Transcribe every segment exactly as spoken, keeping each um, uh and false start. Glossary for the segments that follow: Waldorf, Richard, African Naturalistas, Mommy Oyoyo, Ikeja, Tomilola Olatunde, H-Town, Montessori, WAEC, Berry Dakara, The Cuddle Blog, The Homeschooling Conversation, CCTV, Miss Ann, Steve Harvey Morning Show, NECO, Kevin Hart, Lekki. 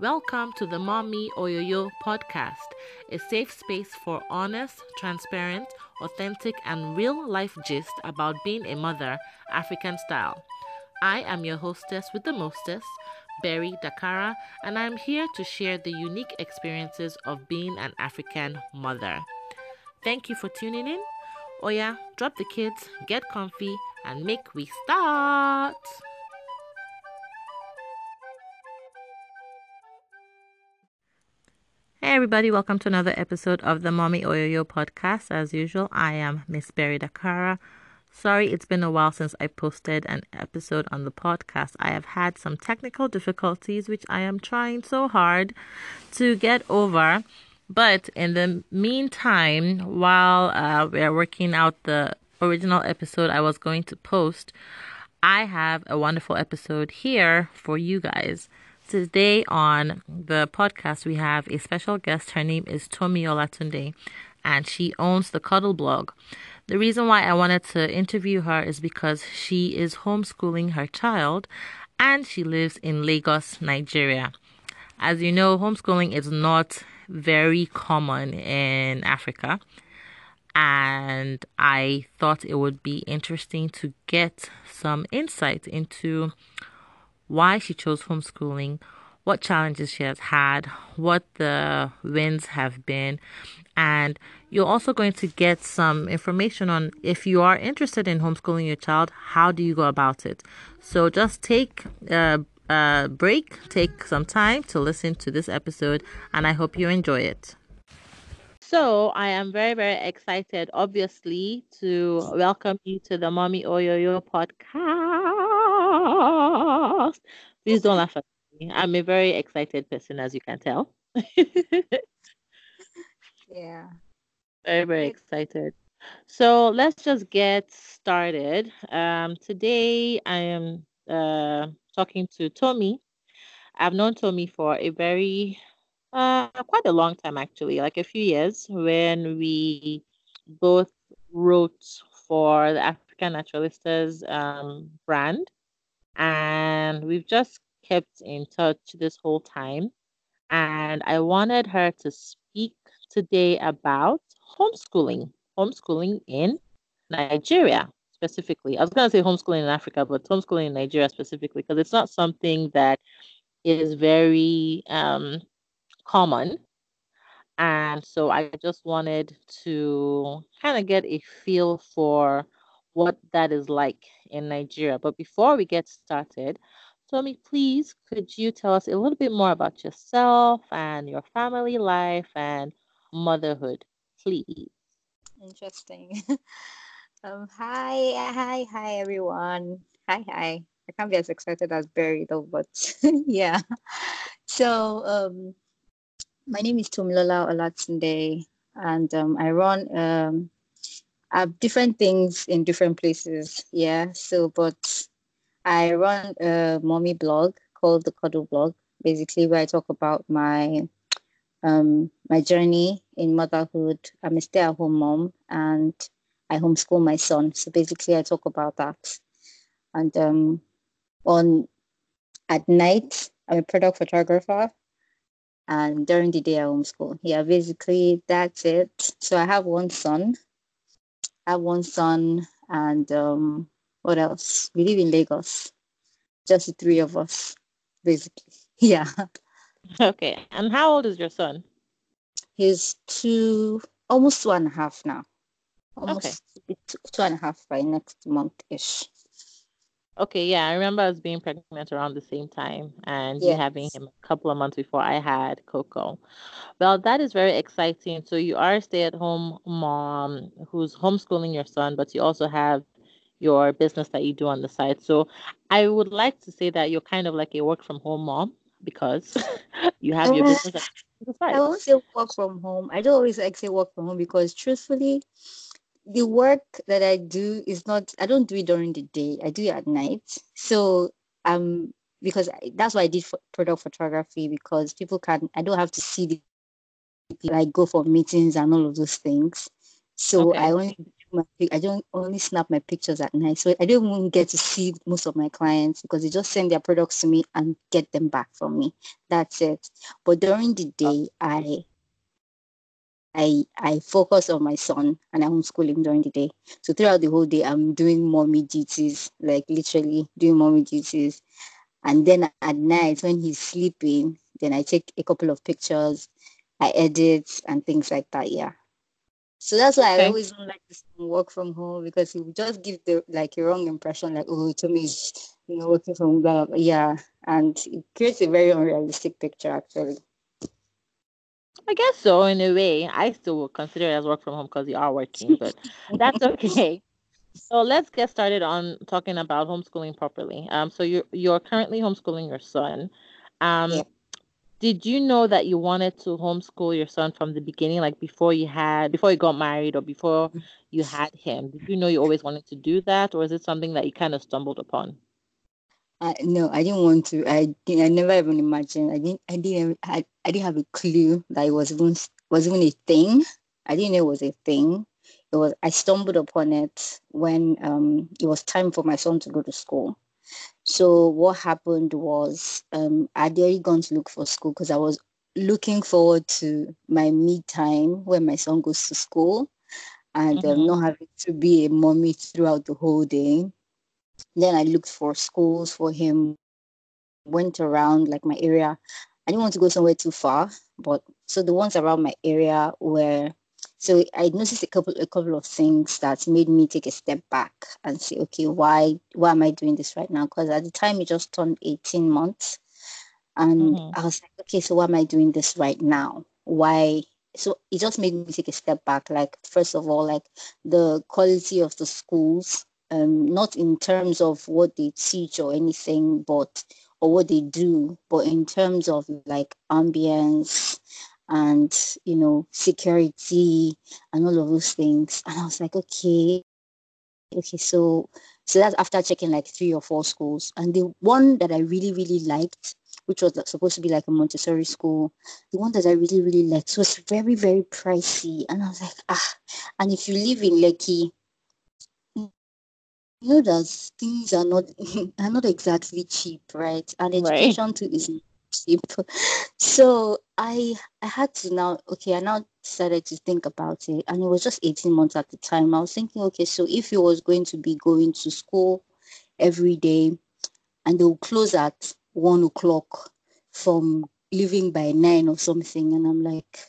Welcome to the Mommy Oyoyo podcast, a safe space for honest, transparent, authentic, and real-life gist about being a mother, African style. I am your hostess with the mostest, Berry Dakara, and I'm here to share the unique experiences of being an African mother. Thank you for tuning in. Oya, drop the kids, get comfy, and make we start! Hey everybody, welcome to another episode of the Mommy Oyoyo podcast. As usual, I am Miss Berry Dakara. Sorry, it's been a while since I posted an episode on the podcast. I have had some technical difficulties, which I am trying so hard to get over. But in the meantime, while uh, we're working out the original episode I was going to post, I have a wonderful episode here for you guys. Today on the podcast, we have a special guest. Her name is Tomilola Olatunde, and she owns The Cuddle Blog. The reason why I wanted to interview her is because she is homeschooling her child, and she lives in Lagos, Nigeria. As you know, homeschooling is not very common in Africa, and I thought it would be interesting to get some insight into why she chose homeschooling, what challenges she has had, what the wins have been, and you're also going to get some information on if you are interested in homeschooling your child, how do you go about it. So just take a, a break, take some time to listen to this episode, and I hope you enjoy it. So I am very, very excited, obviously, to welcome you to the Mommy Oyoyo podcast. Please don't laugh at me. I'm a very excited person, as you can tell. Yeah. Very, very excited. So let's just get started. Um, today, I am uh, talking to Tommy. I've known Tommy for a very, uh, quite a long time, actually, like a few years, when we both wrote for the African Naturalistas um, brand. And we've just kept in touch this whole time. And I wanted her to speak today about homeschooling, homeschooling in Nigeria specifically. I was going to say homeschooling in Africa, but homeschooling in Nigeria specifically, because it's not something that is very um, common. And so I just wanted to kind of get a feel for what that is like in Nigeria. But before we get started, Tomi, please, could you tell us a little bit more about yourself and your family life and motherhood, please? Interesting. um, hi, hi, hi, everyone. Hi, hi. I can't be as excited as Berry, though, but yeah. So um, my name is Tomilola Olatunde, and um, I run... Um, Uh, different things in different places, yeah. So, but I run a mommy blog called The Cuddle Blog, basically where I talk about my um, my journey in motherhood. I'm a stay-at-home mom, and I homeschool my son. So basically, I talk about that. And um, on at night, I'm a product photographer, and during the day, I homeschool. Yeah, basically that's it. So I have one son. I have one son, and um, what else? We live in Lagos, just the three of us, basically. Yeah. Okay. And how old is your son? He's two, almost two and a half now. Almost okay. two, two and a half by next month-ish. Okay. Yeah, I remember us being pregnant around the same time, and yes, you having him a couple of months before I had Coco. Well, that is very exciting. So you are a stay-at-home mom who's homeschooling your son, but you also have your business that you do on the side. So I would like to say that you're kind of like a work-from-home mom, because you have your business on the side. I won't say work from home. I don't always like say work from home, because truthfully, the work that I do is not, I don't do it during the day. I do it at night. So, um, because I, that's why I did product photography, because people can, I don't have to see the people. I go for meetings and all of those things. So okay. I only do my, I don't only snap my pictures at night, so I don't even get to see most of my clients because they just send their products to me and get them back from me. That's it. But during the day, I I I focus on my son and I homeschool him during the day. So throughout the whole day, I'm doing mommy duties, like literally doing mommy duties. And then at night when he's sleeping, then I take a couple of pictures, I edit and things like that. Yeah. So that's why okay. I always don't like this work from home, because it will just give the like a wrong impression, like, oh, Tomi is, you know, working from blah, blah, blah. Yeah. And it creates a very unrealistic picture, actually. I guess so, in a way. I still would consider it as work from home because you are working, but that's okay. So let's get started on talking about homeschooling properly. Um, so you're, you're currently homeschooling your son. Um, yeah. Did you know that you wanted to homeschool your son from the beginning, like before you had, before you got married or before you had him? Did you know you always wanted to do that, or is it something that you kind of stumbled upon? Uh, no, I didn't want to. I didn't, I never even imagined. I didn't. I didn't. I, I didn't have a clue that it was even was even a thing. I didn't know it was a thing. It was. I stumbled upon it when um it was time for my son to go to school. So what happened was um I'd already gone to look for school because I was looking forward to my me time when my son goes to school, and mm-hmm. um, not having to be a mommy throughout the whole day. Then I looked for schools for him, went around like my area. I didn't want to go somewhere too far, but so the ones around my area were, so I noticed a couple a couple of things that made me take a step back and say, okay, why why am I doing this right now? Because at the time he just turned eighteen months and mm-hmm. I was like, okay, so why am I doing this right now? Why? So it just made me take a step back. Like, first of all, like the quality of the schools. Um, not in terms of what they teach or anything, but or what they do, but in terms of like ambience and, you know, security and all of those things. And I was like, okay, okay, so so that's after checking like three or four schools, and the one that I really really liked, which was supposed to be like a Montessori school, the one that I really really liked was very very pricey, and I was like, ah, and if you live in Lekki, you know that things are not are not exactly cheap, right? And education right. too isn't cheap. So I I had to now, okay, I now decided to think about it. And it was just eighteen months at the time. I was thinking, okay, so if he was going to be going to school every day and they'll close at one o'clock from leaving by nine or something, and I'm like,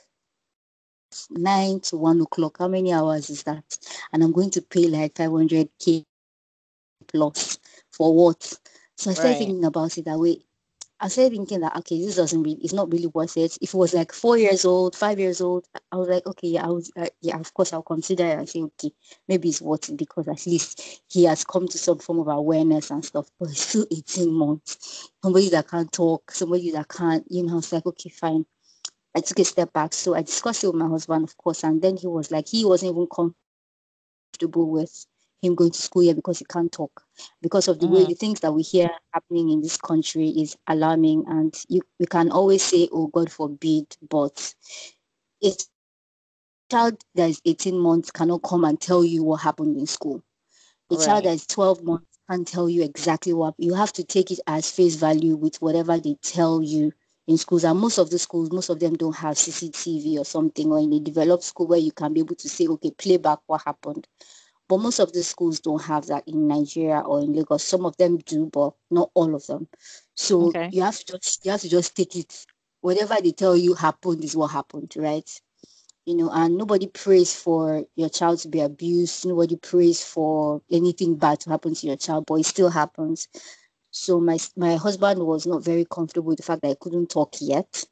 nine to one o'clock, how many hours is that? And I'm going to pay like five hundred K plus for what? So I started right. thinking about it that way. I started thinking that, okay, this doesn't really, it's not really worth it. If it was like four years old, five years old, I was like, okay, yeah, I was, uh, yeah, of course I'll consider it. I say, okay, maybe it's worth it because at least he has come to some form of awareness and stuff. But it's still eighteen months. Somebody that can't talk, somebody that can't, you know, I was like, okay, fine. I took a step back. So I discussed it with my husband, of course, and then he was like, he wasn't even comfortable with him going to school here because he can't talk, because of the mm. way the things that we hear happening in this country is alarming. And you, we can always say, oh, God forbid, but a child that is eighteen months cannot come and tell you what happened in school. A right. child that is twelve months can't tell you exactly what, you have to take it as face value with whatever they tell you in schools. And most of the schools, most of them don't have C C T V or something, or in a developed school where you can be able to say, okay, play back what happened. But most of the schools don't have that in Nigeria or in Lagos. Some of them do, but not all of them. So okay. you have to just you have to just take it. Whatever they tell you happened is what happened, right? You know, and nobody prays for your child to be abused. Nobody prays for anything bad to happen to your child, but it still happens. So my my husband was not very comfortable with the fact that I couldn't talk yet.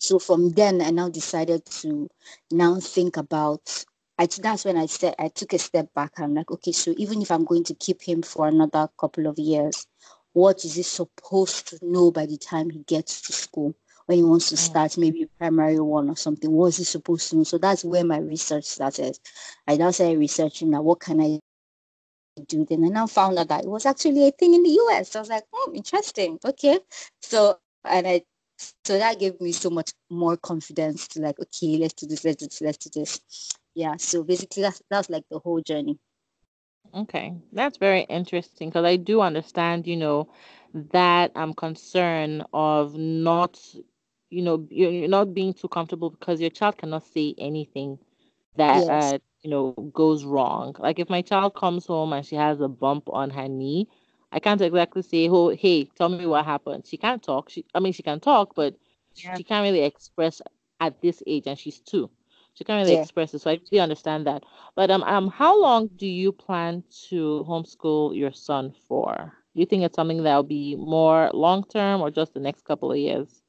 So from then, I now decided to now think about. I, that's when I said I took a step back. I'm like, okay, so even if I'm going to keep him for another couple of years, what is he supposed to know by the time he gets to school? When he wants to start maybe primary one or something, what is he supposed to know? So that's where my research started. I now started researching now, what can I do? Then I now found out that it was actually a thing in the U S. So I was like, oh, interesting. Okay. So, and I, so that gave me so much more confidence to like, okay, let's do this, let's do this, let's do this. yeah, so basically that's that's like the whole journey. Okay, that's very interesting, because I do understand, you know, that um concern of not, you know, you're not being too comfortable because your child cannot say anything that yes. uh, you know, goes wrong. Like if my child comes home and she has a bump on her knee, I can't exactly say, oh, hey, tell me what happened. She can't talk. She, I mean, she can talk, but yeah. she can't really express at this age, and she's two. She can't really yeah. express it. So I really understand that. But um, um, how long do you plan to homeschool your son for? Do you think it's something that'll be more long-term or just the next couple of years?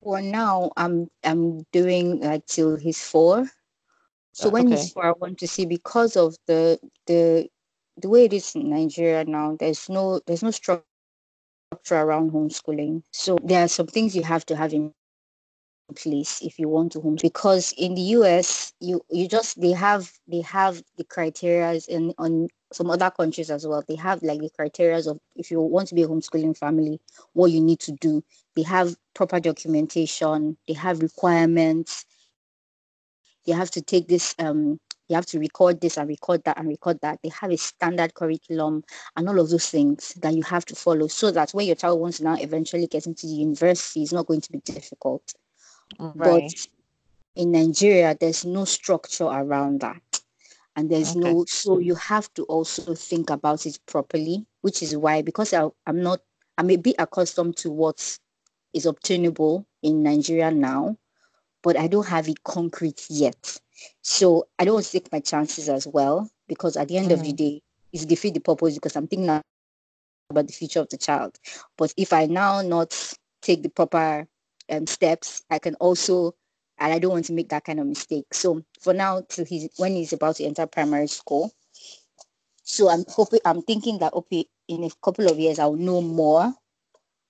Well, now I'm I'm doing uh, till he's four. So when okay. he's four, I want to see, because of the the the way it is in Nigeria now. There's no there's no structure around homeschooling. So there are some things you have to have in place if you want to homeschool. Because in the U S, you you just they have they have the criterias, and on some other countries as well, they have like the criterias of if you want to be a homeschooling family, what you need to do. They have proper documentation. They have requirements. You have to take this, um, you have to record this and record that and record that. They have a standard curriculum and all of those things that you have to follow, so that when your child wants to now eventually get into the university, it's not going to be difficult. Right. But in Nigeria, there's no structure around that. And there's okay. no, so you have to also think about it properly, which is why, because I, I'm not, I may be accustomed to what is obtainable in Nigeria now, but I don't have it concrete yet. So I don't take my chances as well, because at the end mm-hmm. of the day, it's defeat the purpose, because I'm thinking about the future of the child. But if I now not take the proper um, steps, I can also, and I don't want to make that kind of mistake. So for now, till he's, when he's about to enter primary school, so I'm hoping, I'm thinking that okay, in a couple of years, I'll know more.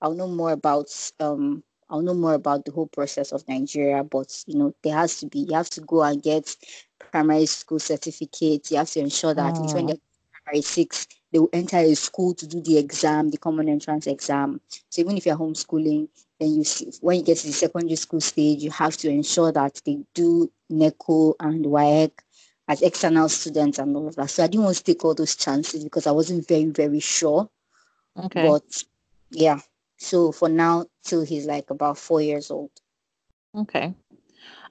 I'll know more about um, I'll know more about the whole process of Nigeria. But you know, there has to be, you have to go and get primary school certificates. You have to ensure that mm. when they're primary six, they will enter a school to do the exam, the common entrance exam. So even if you're homeschooling, then you see, when you get to the secondary school stage, you have to ensure that they do NECO and W A E C as external students and all of that. So I didn't want to take all those chances because I wasn't very, very sure. Okay. But yeah, so for now, till he's like about four years old. Okay.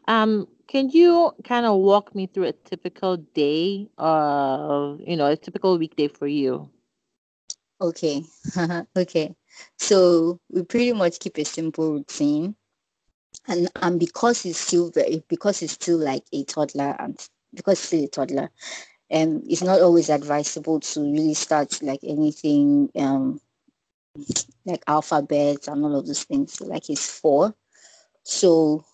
Um, can you kind of walk me through a typical day of, you know, a typical weekday for you? Okay. Okay. So we pretty much keep a simple routine. And and because he's still very, because he's still like a toddler and because he's still a toddler, um, it's not always advisable to really start like anything um like alphabets and all of those things. So like he's four. So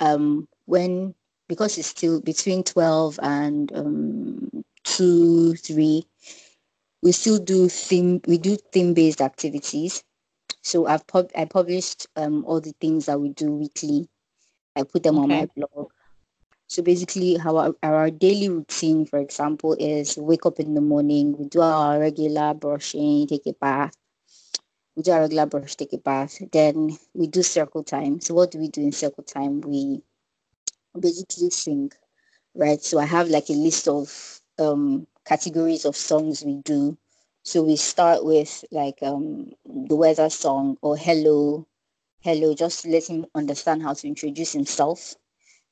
um when, because it's still between twelve and um, two, three, we still do theme, we do theme-based activities. So I've pub, I published um, all the things that we do weekly. I put them okay. on my blog. So basically, how our, our daily routine, for example, is wake up in the morning, we do our regular brushing, take a bath. We do our regular brush, take a bath. Then we do circle time. So what do we do in circle time? We basically sing, right? So I have like a list of um categories of songs we do. So we start with like um the weather song, or hello hello just to let him understand how to introduce himself,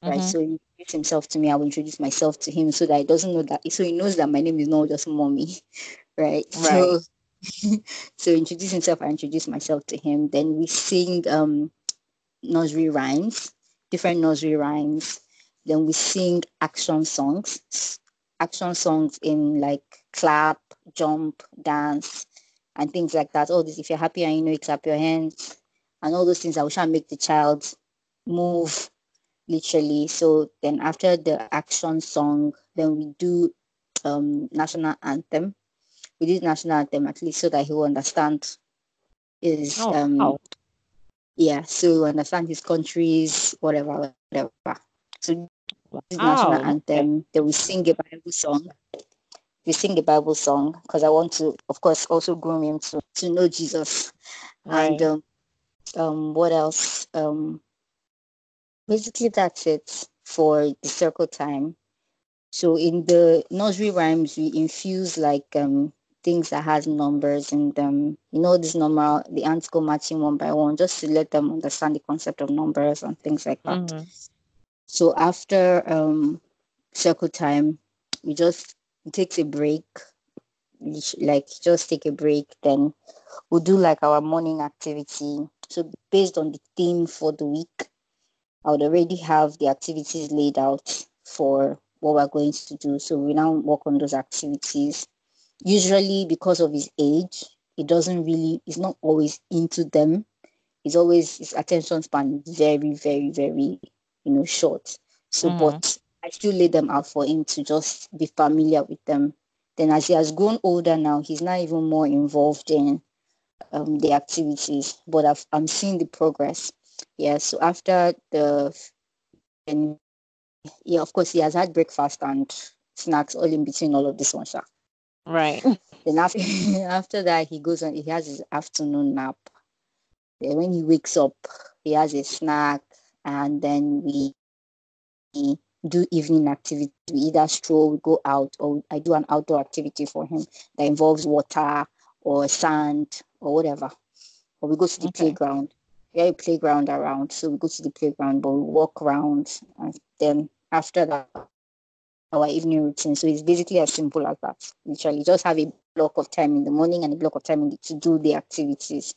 right? Mm-hmm. So he introduces himself to me, I will introduce myself to him, so that he doesn't know that, so he knows that my name is not just mommy, right, right. so so introduce himself, I introduce myself to him. Then we sing um nursery rhymes, different nursery rhymes. Then we sing action songs, action songs in like clap, jump, dance, and things like that. All this, if you're happy and you know it, clap your hands, and all those things that we shall make the child move, literally. So then after the action song, then we do um, national anthem. We do national anthem at least so that he will understand his... Oh, um, oh. Yeah, so understand his countries, whatever, whatever. So this national oh. anthem, they will sing a Bible song. We sing a Bible song because I want to, of course, also groom him to, to know Jesus. Right. And um, um, what else? Um, basically, that's it for the circle time. So in the nursery rhymes, we infuse like um, things that has numbers and, um, you know, this number, the ants go matching one by one, just to let them understand the concept of numbers and things like that. Mm-hmm. So after um, circle time, we just take a break, like just take a break. Then we'll do like our morning activity. So based on the theme for the week, I would already have the activities laid out for what we're going to do. So we now work on those activities. Usually because of his age, he doesn't really, he's not always into them. He's always, his attention span is very, very, very, you know, short. So, mm. but I still lay them out for him to just be familiar with them. Then as he has grown older now, he's now even more involved in um, the activities, but I've, I'm seeing the progress. Yeah, so after the, and yeah, of course, he has had breakfast and snacks all in between all of this one, sha. Right. Then after, after that, he goes on, he has his afternoon nap. Then when he wakes up, he has a snack, and then we, we do evening activity. We either stroll, we go out, or I do an outdoor activity for him that involves water or sand or whatever. Or we go to the okay. playground. We have a playground around, so we go to the playground, but we walk around. And then after that, our evening routine. So it's basically as simple as that. Literally, just have a block of time in the morning and a block of time in the, to do the activities.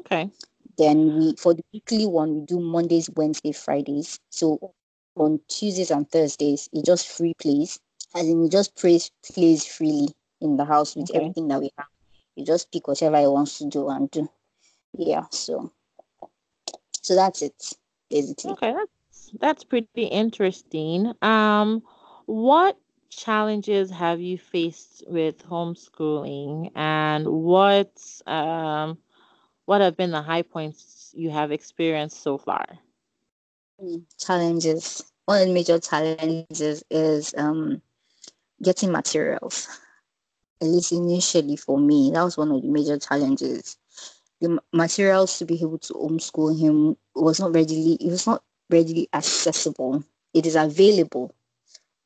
Okay. Then we, for the weekly one, we do Mondays, Wednesdays, Fridays. So on Tuesdays and Thursdays, it just free plays, as in he just plays plays freely in the house with okay. everything that we have. You just pick whatever he wants to do and do. Yeah. So, so that's it, basically. Okay, that's that's pretty interesting. Um, what challenges have you faced with homeschooling, and what um, what have been the high points you have experienced so far? Challenges. One of the major challenges is um, getting materials. At least initially for me, that was one of the major challenges. The materials to be able to homeschool him was not readily, it was not readily accessible. It is available,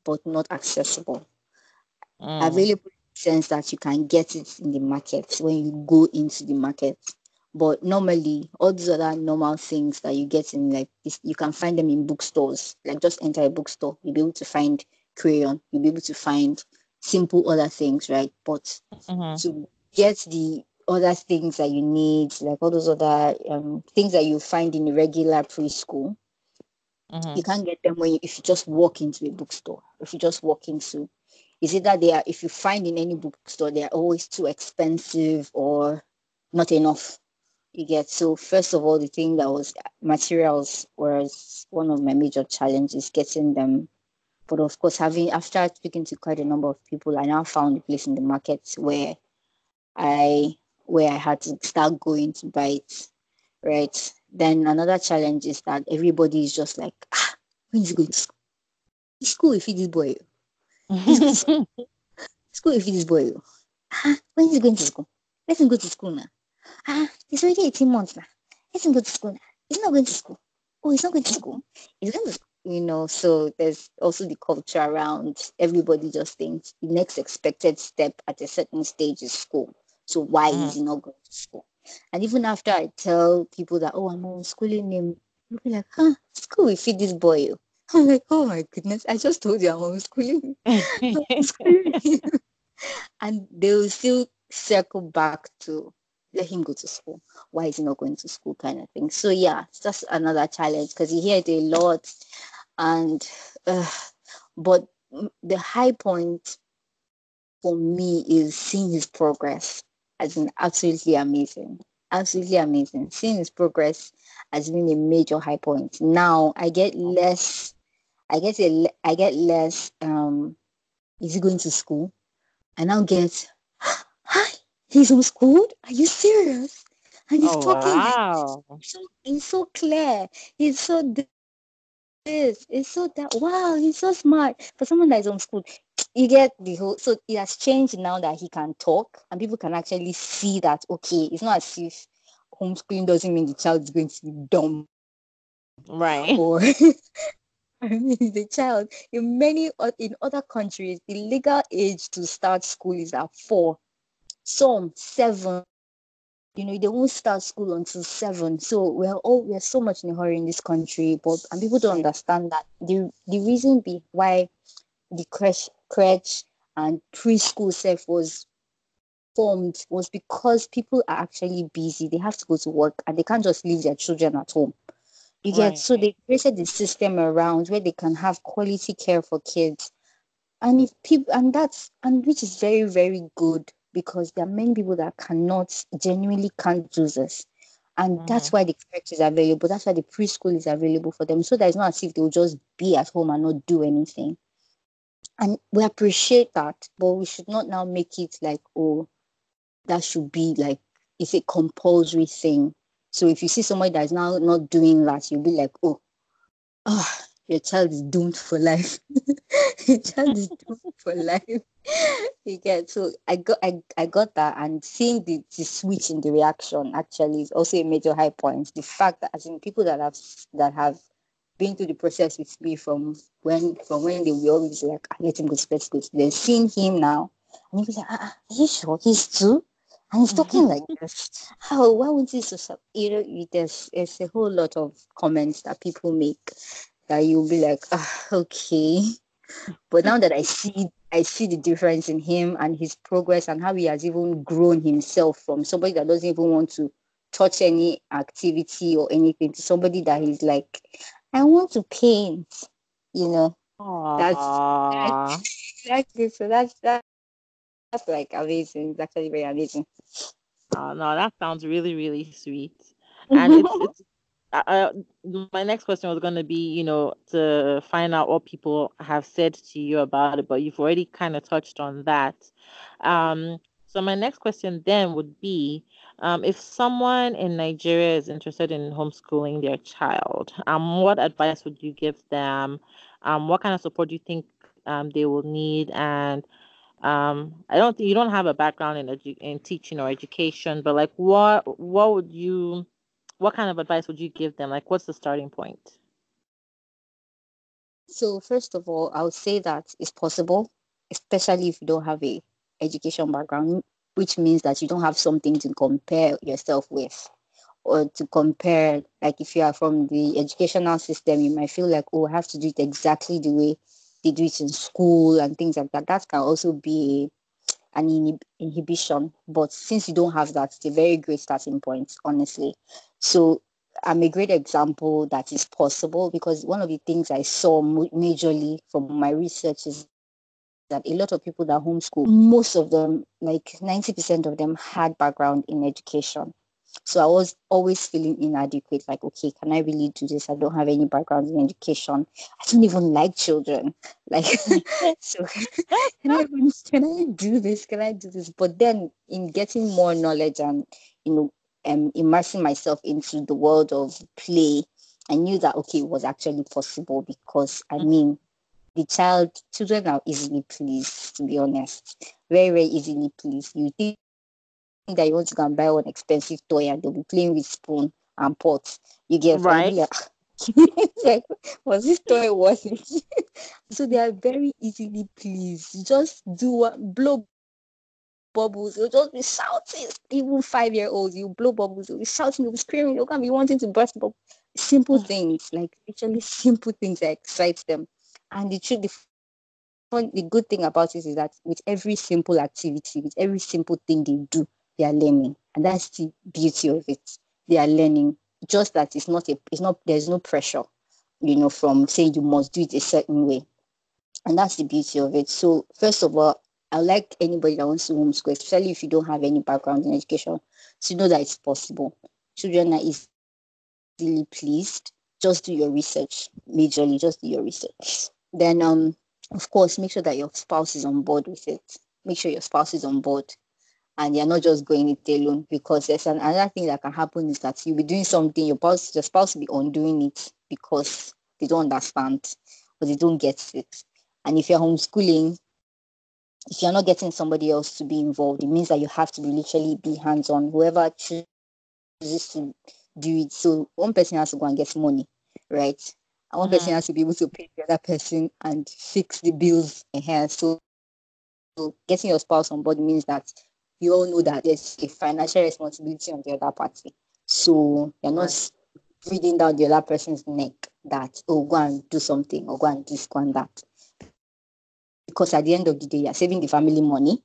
but not accessible. Mm. Available in the sense that you can get it in the market when you go into the market. But normally, all these other normal things that you get in, like, you can find them in bookstores. Like, just enter a bookstore, you'll be able to find crayon, you'll be able to find simple other things, right? But mm-hmm. to get the other things that you need, like all those other um, things that you find in regular preschool, mm-hmm. you can't get them when you, if you just walk into a bookstore. If you just walk into, is it that they are, if you find in any bookstore, they are always too expensive or not enough. You get, so first of all, the thing that was materials was one of my major challenges, getting them. But of course, having, after speaking to quite a number of people, I now found a place in the market where I where I had to start going to buy it, right? Then another challenge is that everybody is just like, ah, when is he going to school? It's cool if it is boy. It's cool if it is boy. Ah, when is he going to school? Let him go to school now. Ah, it's already eighteen months now. Let him go to school now. He's not going to school. Oh, he's not going to school. He's going to school. You know, so there's also the culture around. Everybody just thinks the next expected step at a certain stage is school. So why mm. is he not going to school? And even after I tell people that, oh, I'm homeschooling him, they'll be like, huh, school will feed this boy. I'm like, oh my goodness, I just told you I'm homeschooling him. And they'll still circle back to, let him go to school. Why is he not going to school, kind of thing? So yeah, it's just another challenge because you hear it a lot. And uh, but the high point for me is seeing his progress. As in, absolutely amazing, absolutely amazing. Seeing his progress has been a major high point. Now I get less. I get a. I get less. Um, is he going to school? I now get. Hi. He's homeschooled? Are you serious? And he's oh, talking. Wow. He's, so, he's so clear. He's so this. He's so that. Wow, he's so smart. For someone that is homeschooled, you get the whole... So it has changed now that he can talk and people can actually see that, okay, it's not as if homeschooling doesn't mean the child is going to be dumb. Right. Or the child. In many in other countries, the legal age to start school is at four, some seven. You know, they won't start school until seven. So we're all we're so much in a hurry in this country, but and people don't understand that the the reason be why the crèche crèche and preschool self was formed was because people are actually busy. They have to go to work and they can't just leave their children at home. You get right. So they created the system around where they can have quality care for kids, and if people and that's and which is very very good. Because there are many people that cannot, genuinely can't do this. And mm-hmm. that's why the crèche is available. That's why the preschool is available for them. So that it's not as if they'll just be at home and not do anything. And we appreciate that, but we should not now make it like, oh, that should be like, it's a compulsory thing. So if you see somebody that is now not doing that, you'll be like, oh, oh your child is doomed for life. Your child is doomed for life. You get so I got I, I got that, and seeing the, the switch in the reaction actually is also a major high point. The fact that as in people that have that have been through the process with me from when from when they were always like, I let him go to preschool, then seeing him now, and he's like, ah, are you sure he's two? And he's talking like this. How? Why would he so? You know, there's there's a whole lot of comments that people make that you'll be like, ah, okay. But now that I see, I see the difference in him and his progress and how he has even grown himself from somebody that doesn't even want to touch any activity or anything to somebody that is like, I want to paint, you know. Aww. That's exactly so. That's that, that's like amazing. It's actually very amazing. Oh no, that sounds really really sweet. And it's, it's I, my next question was going to be, you know, to find out what people have said to you about it, but you've already kind of touched on that. Um, so my next question then would be, um, if someone in Nigeria is interested in homeschooling their child, um, what advice would you give them? Um, what kind of support do you think um, they will need? And um, I don't think you don't have a background in edu- in teaching or education, but like, what what would you What kind of advice would you give them? Like, what's the starting point? So, first of all, I would say that it's possible, especially if you don't have a education background, which means that you don't have something to compare yourself with or to compare. Like, if you are from the educational system, you might feel like, oh, I have to do it exactly the way they do it in school and things like that. That can also be an inhib- inhibition. But since you don't have that, it's a very great starting point, honestly. So I'm a great example that is possible, because one of the things I saw majorly from my research is that a lot of people that homeschool, most of them, like ninety percent of them had background in education. So I was always feeling inadequate, like, okay, can I really do this? I don't have any background in education. I don't even like children. Like, so can I, can I do this? Can I do this? But then in getting more knowledge and, you know, Um, immersing myself into the world of play, I knew that, okay, it was actually possible, because I mean, the child, children are easily pleased, to be honest, very, very easily pleased. You think that you want to go and buy one expensive toy and they'll be playing with spoon and pots. You get right. Like, was this toy worth it? So they are very easily pleased. Just do what, blow bubbles, you'll just be shouting. Even five-year-olds, you blow bubbles, you'll be shouting, you'll be screaming, you're gonna be wanting to burst bubbles. Simple things, like literally simple things that excite them. And the truth, the fun, the good thing about it is that with every simple activity, with every simple thing they do, they are learning, and that's the beauty of it. They are learning. Just that it's not a, it's not there's no pressure, you know, from saying you must do it a certain way, and that's the beauty of it. So first of all, I like anybody that wants to homeschool, especially if you don't have any background in education, to know that it's possible. Children are easily pleased. Just do your research, majorly. Just do your research. Then, um, of course, make sure that your spouse is on board with it. Make sure your spouse is on board, and you're not just going it alone. Because there's an, another thing that can happen is that you'll be doing something, your spouse, your spouse will be undoing it because they don't understand or they don't get it. And if you're homeschooling, if you're not getting somebody else to be involved, it means that you have to be literally be hands-on. Whoever chooses to do it, so one person has to go and get money, right? and one mm. person has to be able to pay the other person and fix the bills in her. So, so getting your spouse on board means that you all know that there's a financial responsibility on the other party. So you're not mm. breathing down the other person's neck that, oh, go and do something, or go and do this, go and that. Because at the end of the day, you're saving the family money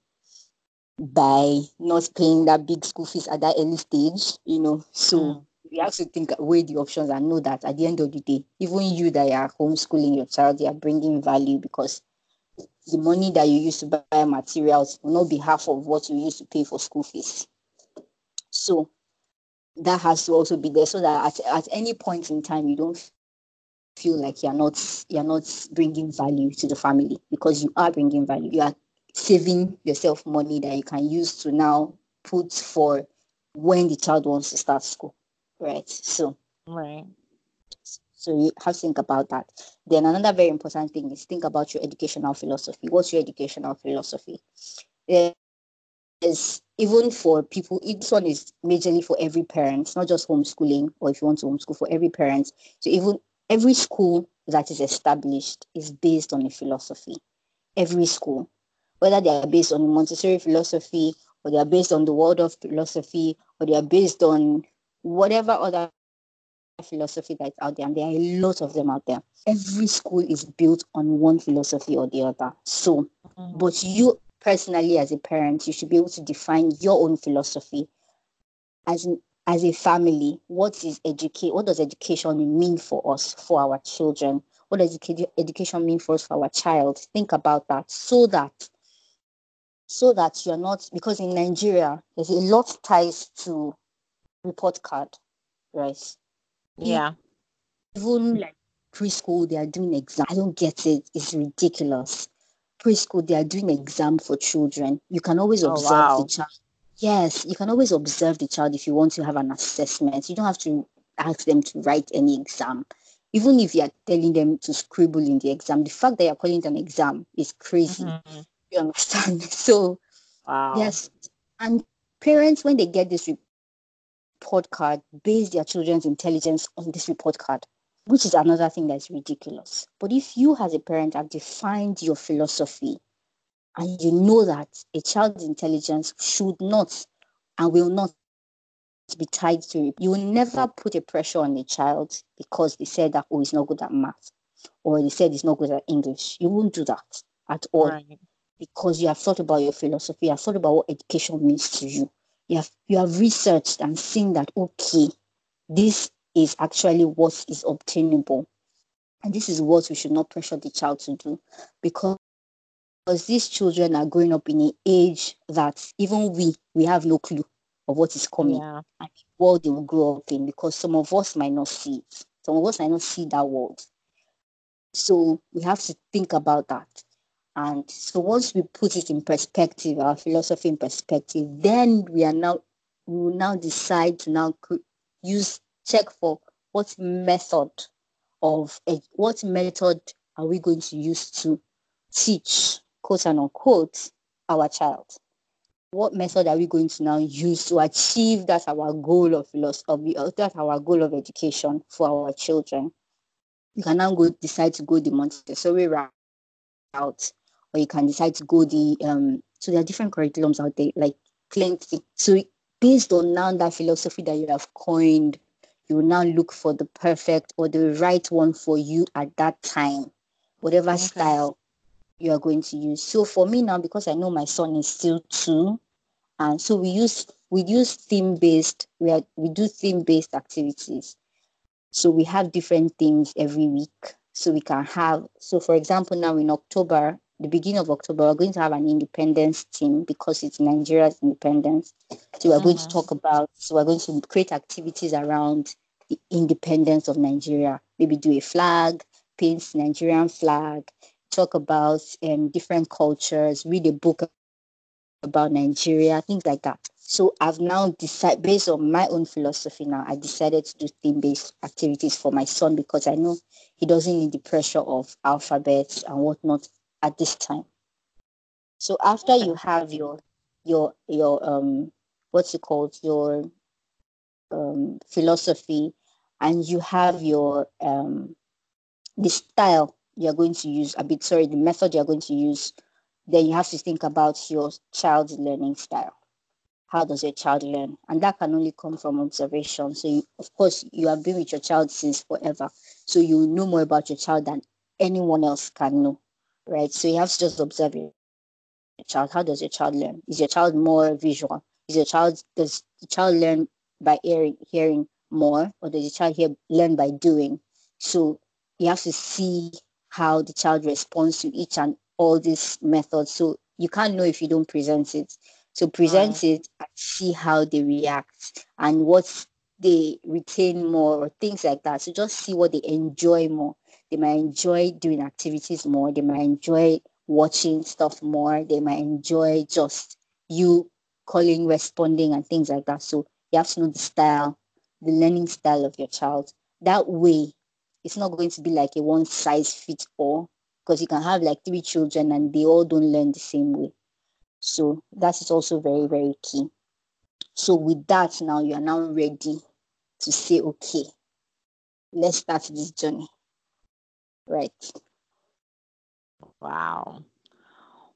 by not paying that big school fees at that early stage, you know. So mm. we have to think, weigh the options and know that at the end of the day, even you that are homeschooling your child, you are bringing value, because the money that you use to buy materials will not be half of what you used to pay for school fees. So that has to also be there, so that at, at any point in time, you don't feel like you're not you're not bringing value to the family, because you are bringing value. You are saving yourself money that you can use to now put for when the child wants to start school, right? So right. So you have to think about that. Then another very important thing is think about your educational philosophy. What's your educational philosophy? Is even for people, this one is majorly for every parent, not just homeschooling, or if you want to homeschool, for every parent. So even every school that is established is based on a philosophy. Every school, whether they are based on Montessori philosophy, or they are based on the Waldorf philosophy, or they are based on whatever other philosophy that's out there, and there are a lot of them out there. Every school is built on one philosophy or the other. So, mm-hmm. but you personally as a parent, you should be able to define your own philosophy. As an As a family, what is educate? What does education mean for us, for our children? What does edu- education mean for us, for our child? Think about that, so that, so that you're not, because in Nigeria, there's a lot ties to report card, right? Yeah. Even like preschool, they are doing exam. I don't get it. It's ridiculous. Preschool, they are doing exam for children. You can always observe oh, wow. the child. Yes, you can always observe the child if you want to have an assessment. You don't have to ask them to write any exam. Even if you are telling them to scribble in the exam, the fact that you're calling it an exam is crazy. Mm-hmm. You understand? So, wow. yes. And parents, when they get this report card, base their children's intelligence on this report card, which is another thing that's ridiculous. But if you as a parent have defined your philosophy, and you know that a child's intelligence should not and will not be tied to it. You will never put a pressure on a child because they said that, oh, it's not good at math, or they said it's not good at English. You won't do that at all, right? Because you have thought about your philosophy, you have thought about what education means to you. You have, you have researched and seen that, okay, this is actually what is obtainable. And this is what we should not pressure the child to do, because Because these children are growing up in an age that even we, we have no clue of what is coming yeah. and what they will grow up in, because some of us might not see it. Some of us might not see that world. So we have to think about that. And so once we put it in perspective, our philosophy in perspective, then we are now, we will now decide to now use, check for what method of, what method are we going to use to teach, quote and unquote, our child. What method are we going to now use to achieve that our goal of philosophy, that our goal of education for our children? You can now go decide to go the Montessori route, or you can decide to go the um. So there are different curriculums out there, like plenty. So based on now that philosophy that you have coined, you will now look for the perfect or the right one for you at that time, whatever okay. style you are going to use. So for me now, because I know my son is still two, and so we use we use theme based. We are, we do theme based activities. So we have different themes every week. So we can have. So for example, now in October, the beginning of October, we're going to have an independence theme because it's Nigeria's independence. So we're mm-hmm. going to talk about. So we're going to create activities around the independence of Nigeria. Maybe do a flag, paint Nigerian flag. Talk about um, different cultures, read a book about Nigeria, things like that. So I've now decided, based on my own philosophy now, I decided to do theme-based activities for my son because I know he doesn't need the pressure of alphabets and whatnot at this time. So after you have your, your, your um, what's it called, your um, philosophy, and you have your um, the style you're going to use, a bit, sorry, the method you're going to use, then you have to think about your child's learning style. How does your child learn? And that can only come from observation. So, you, of course, you have been with your child since forever. So you know more about your child than anyone else can know, right? So you have to just observe your child. How does your child learn? Is your child more visual? Is your child, does the child learn by hearing, hearing more? Or does the child hear, learn by doing? So you have to see how the child responds to each and all these methods. So you can't know if you don't present it. So present wow. it and see how they react and what they retain more or things like that. So just see what they enjoy more. They might enjoy doing activities more. They might enjoy watching stuff more. They might enjoy just you calling, responding and things like that. So you have to know the style, the learning style of your child. That way, it's not going to be like a one size fits all, because you can have like three children and they all don't learn the same way. So that is also very, very key. So with that, now you are now ready to say, okay, let's start this journey. Right. Wow.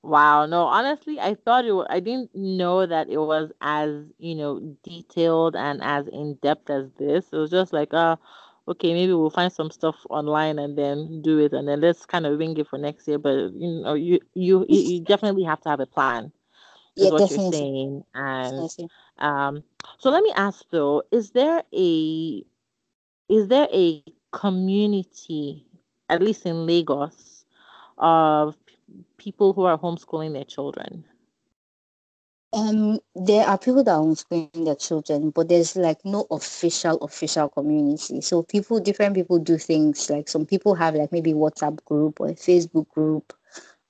Wow. No, honestly, I thought it was, I didn't know that it was as, you know, detailed and as in-depth as this. It was just like, uh, okay, maybe we'll find some stuff online and then do it, and then let's kind of wing it for next year. But you know, you you you definitely have to have a plan. Is yeah, what definitely. You're saying. And definitely. um, so let me ask though: is there a is there a community, at least in Lagos, of people who are homeschooling their children? Um, there are people that are homeschooling their children, but there's like no official, official community. So people, different people do things like some people have like maybe WhatsApp group or a Facebook group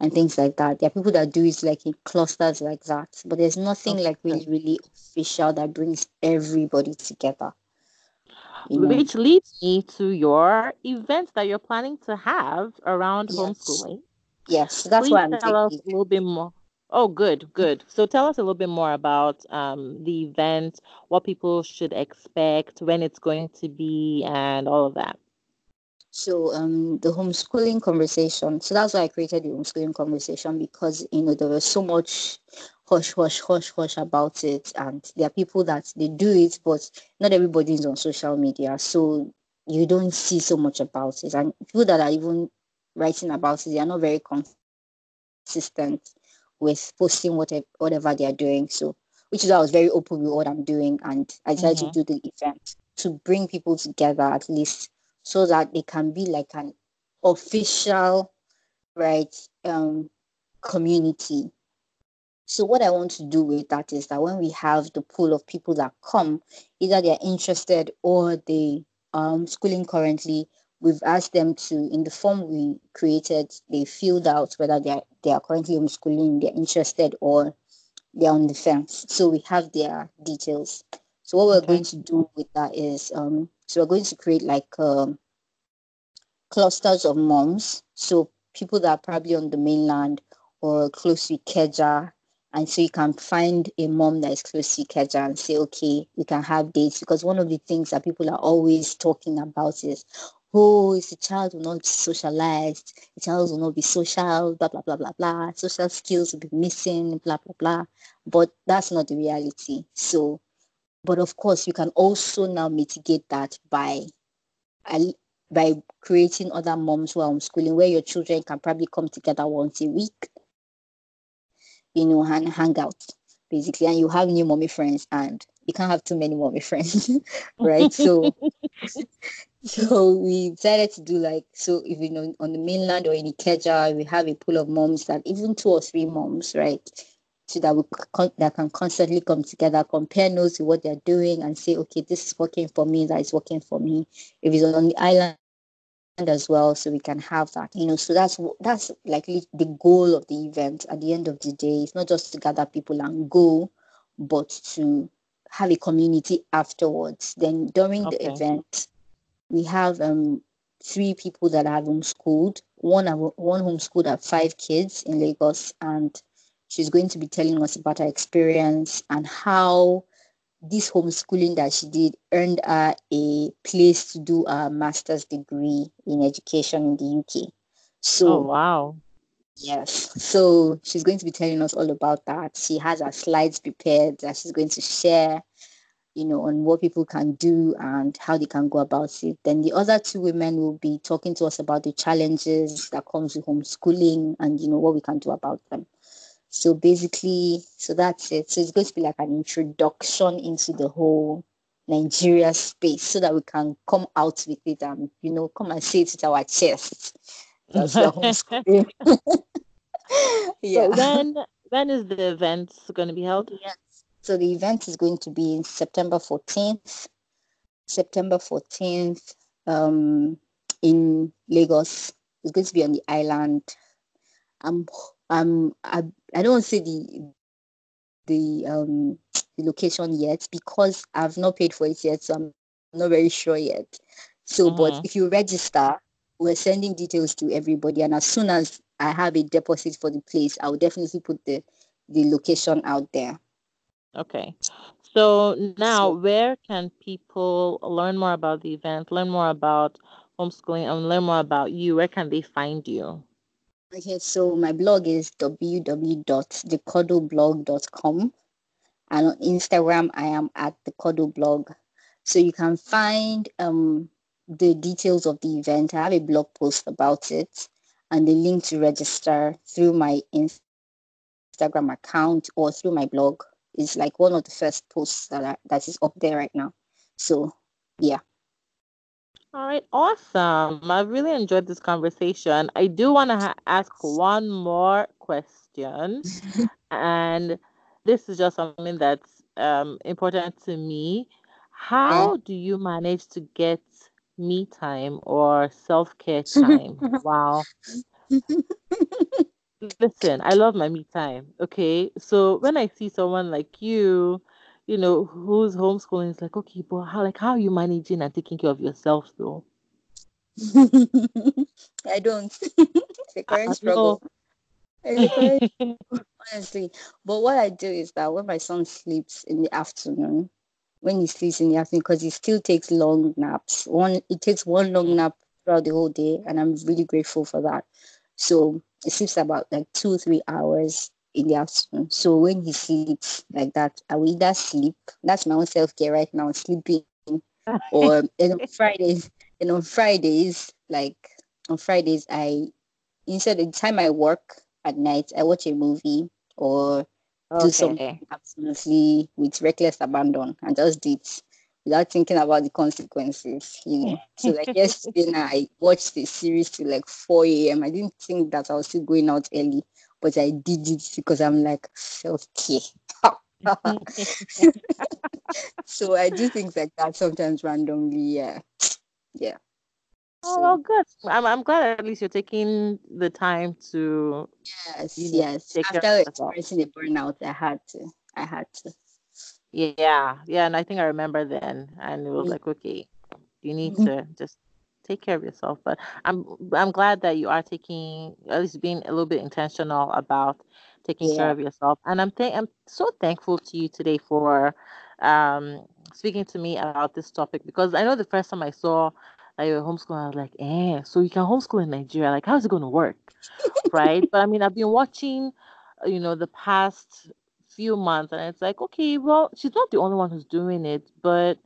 and things like that. There are people that do it like in clusters like that, but there's nothing okay. like really, really official that brings everybody together. You know? Which leads me to your event that you're planning to have around yes. homeschooling. Yes, that's Please what I'm tell us a little bit more. Oh, good, good. So tell us a little bit more about um, the event, what people should expect, when it's going to be, and all of that. So um, the homeschooling conversation. So that's why I created the homeschooling conversation, because, you know, there was so much hush, hush, hush, hush about it. And there are people that they do it, but not everybody is on social media. So you don't see so much about it. And people that are even writing about it, they are not very consistent with posting whatever, whatever they are doing. So, which is why I was very open with what I'm doing, and I decided mm-hmm. to do the event to bring people together at least, so that they can be like an official, right, um, community. So what I want to do with that is that when we have the pool of people that come, either they're interested or they are um, schooling currently, we've asked them to, in the form we created, they filled out whether they are, they are currently homeschooling, they're interested, or they're on the fence. So we have their details. So what we're okay. going to do with that is, um, so we're going to create like um, clusters of moms. So people that are probably on the mainland or close to Ikeja. And so you can find a mom that is close to Ikeja and say, okay, we can have dates. Because one of the things that people are always talking about is, oh, if the child will not be socialized, the child will not be social, blah, blah, blah, blah, blah. Social skills will be missing, blah, blah, blah. But that's not the reality. So, but of course, you can also now mitigate that by by creating other moms who are homeschooling, where your children can probably come together once a week, you know, and hang out, basically. And you have new mommy friends, and you can't have too many mommy friends, right? So... So we decided to do like, so if you know, on the mainland or in Ikeja, we have a pool of moms that even two or three moms, right? So that we con- that can constantly come together, compare notes with what they're doing and say, okay, this is working for me, that is working for me. If it's on the island as well, so we can have that, you know. So that's, that's like the goal of the event at the end of the day. It's not just to gather people and go, but to have a community afterwards. Then during okay. the event, we have um, three people that have homeschooled. One, one homeschooled have five kids in Lagos, and she's going to be telling us about her experience and how this homeschooling that she did earned her a place to do a master's degree in education in the U K. So, oh, wow. Yes. So she's going to be telling us all about that. She has her slides prepared that she's going to share, you know, on what people can do and how they can go about it. Then the other two women will be talking to us about the challenges that comes with homeschooling and, you know, what we can do about them. So basically, so that's it. So it's going to be like an introduction into the whole Nigeria space so that we can come out with it and, you know, come and say it with our chests. That's the homeschooling. Yeah. So when, when is the event going to be held? Yes. So the event is going to be September fourteenth. September fourteenth um, in Lagos. It's going to be on the island. Um. Um, I I don't want to say the the um the location yet because I've not paid for it yet, so I'm not very sure yet. So, mm-hmm. But if you register, we're sending details to everybody, and as soon as I have a deposit for the place, I will definitely put the the location out there. Okay. So now, so, where can people learn more about the event, learn more about homeschooling, and learn more about you? Where can they find you? Okay, so my blog is w w w dot the cuddle blog dot com, and on Instagram I am at the Cuddle Blog. So you can find um, the details of the event. I have a blog post about it and the link to register through my Instagram account or through my blog. It's like one of the first posts that I, that is up there right now. So yeah. All right, awesome. I really enjoyed this conversation. I do want to ha- ask one more question. And this is just something that's um, important to me. How do you manage to get me time or self-care time? Wow. Listen, I love my me time, okay? So when I see someone like you, you know, who's homeschooling, is like, okay, but how, like, how are you managing and taking care of yourself, though? I don't. It's a current struggle. It's a current honestly. But what I do is that when my son sleeps in the afternoon, when he sleeps in the afternoon, because he still takes long naps. One, it takes one long nap throughout the whole day, and I'm really grateful for that. So it sleeps about like two, three hours in the afternoon. So when he sleeps like that, I will either sleep. That's my own self-care right now, sleeping. Or and on Fridays, and on Fridays, like on Fridays, I instead of the time I work at night, I watch a movie or okay. do something absolutely with reckless abandon and just do it without thinking about the consequences. You know. So like yesterday, I watched the series till like four a.m. I didn't think that I was still going out early. But I did it because I'm like, self-care. So I do things like that sometimes randomly. Yeah. Yeah. Oh, so. Well, good. I'm I'm glad at least you're taking the time to. Yes, you know, yes. After experiencing the burnout, I had to. I had to. Yeah. Yeah. And I think I remember then. And it was mm-hmm. like, okay, you need mm-hmm. to just take care of yourself. But I'm I'm glad that you are taking, at least being a little bit intentional about taking yeah. care of yourself. And I'm th- I'm so thankful to you today for um, speaking to me about this topic, because I know the first time I saw that you were homeschooling, I was like, eh, so you can homeschool in Nigeria. Like, how's it going to work? Right? But I mean, I've been watching, you know, the past few months, and it's like, okay, well, she's not the only one who's doing it, but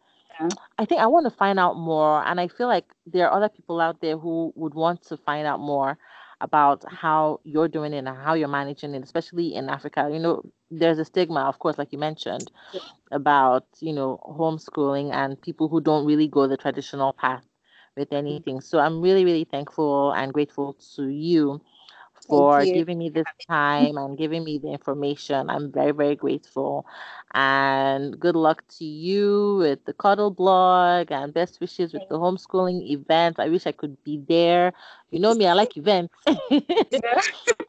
I think I want to find out more, and I feel like there are other people out there who would want to find out more about how you're doing it and how you're managing it, especially in Africa. You know, there's a stigma, of course, like you mentioned, about, you know, homeschooling and people who don't really go the traditional path with anything. So I'm really, really thankful and grateful to you for you. Giving me this time and giving me the information. I'm very, very grateful. And good luck to you with the Cuddle Blog, and best wishes with the homeschooling event. I wish I could be there. You know me, I like events. I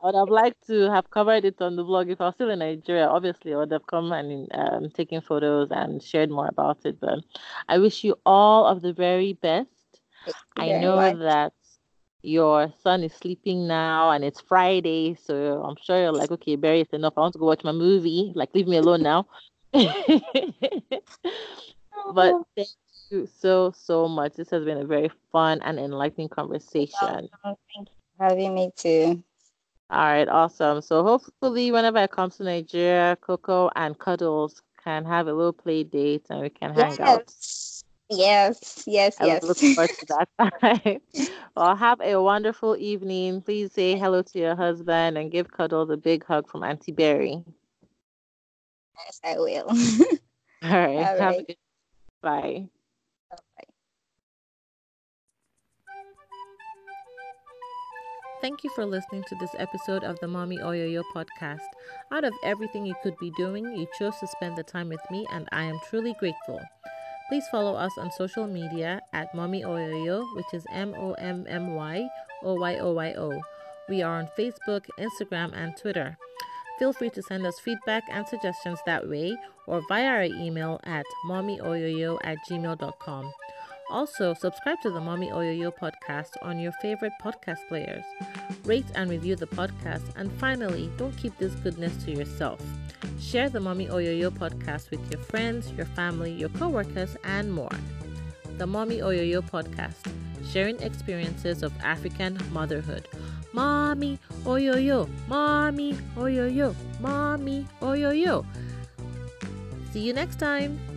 would have liked to have covered it on the blog. If I was still in Nigeria, obviously I would have come and um, taken photos and shared more about it. But I wish you all of the very best. I know much. that your son is sleeping now, and it's Friday, so I'm sure you're like, okay, Berry, it's enough. I want to go watch my movie. Like, leave me alone now. But thank you so, so much. This has been a very fun and enlightening conversation. Oh, thank you for having me too. All right, awesome. So hopefully whenever I come to Nigeria, Coco and Cuddles can have a little play date and we can hang yes. out. Yes, yes, I yes. I look forward to that time. Well, have a wonderful evening. Please say hello to your husband and give Cuddles a big hug from Auntie Berry. Yes, I will. All right. All right. Have a good Bye. Bye. Thank you for listening to this episode of the Mommy Oyoyo podcast. Out of everything you could be doing, you chose to spend the time with me, and I am truly grateful. Please follow us on social media at Mommy Oyoyo, which is M O M M Y O Y O Y O. We are on Facebook, Instagram, and Twitter. Feel free to send us feedback and suggestions that way or via our email at mommyoyoyo at gmail dot com. Also, subscribe to the Mommy Oyoyo podcast on your favorite podcast players. Rate and review the podcast. And finally, don't keep this goodness to yourself. Share the Mommy Oyoyo podcast with your friends, your family, your co-workers, and more. The Mommy Oyoyo podcast, sharing experiences of African motherhood. Mommy Oyoyo, Mommy Oyoyo, Mommy Oyoyo. See you next time.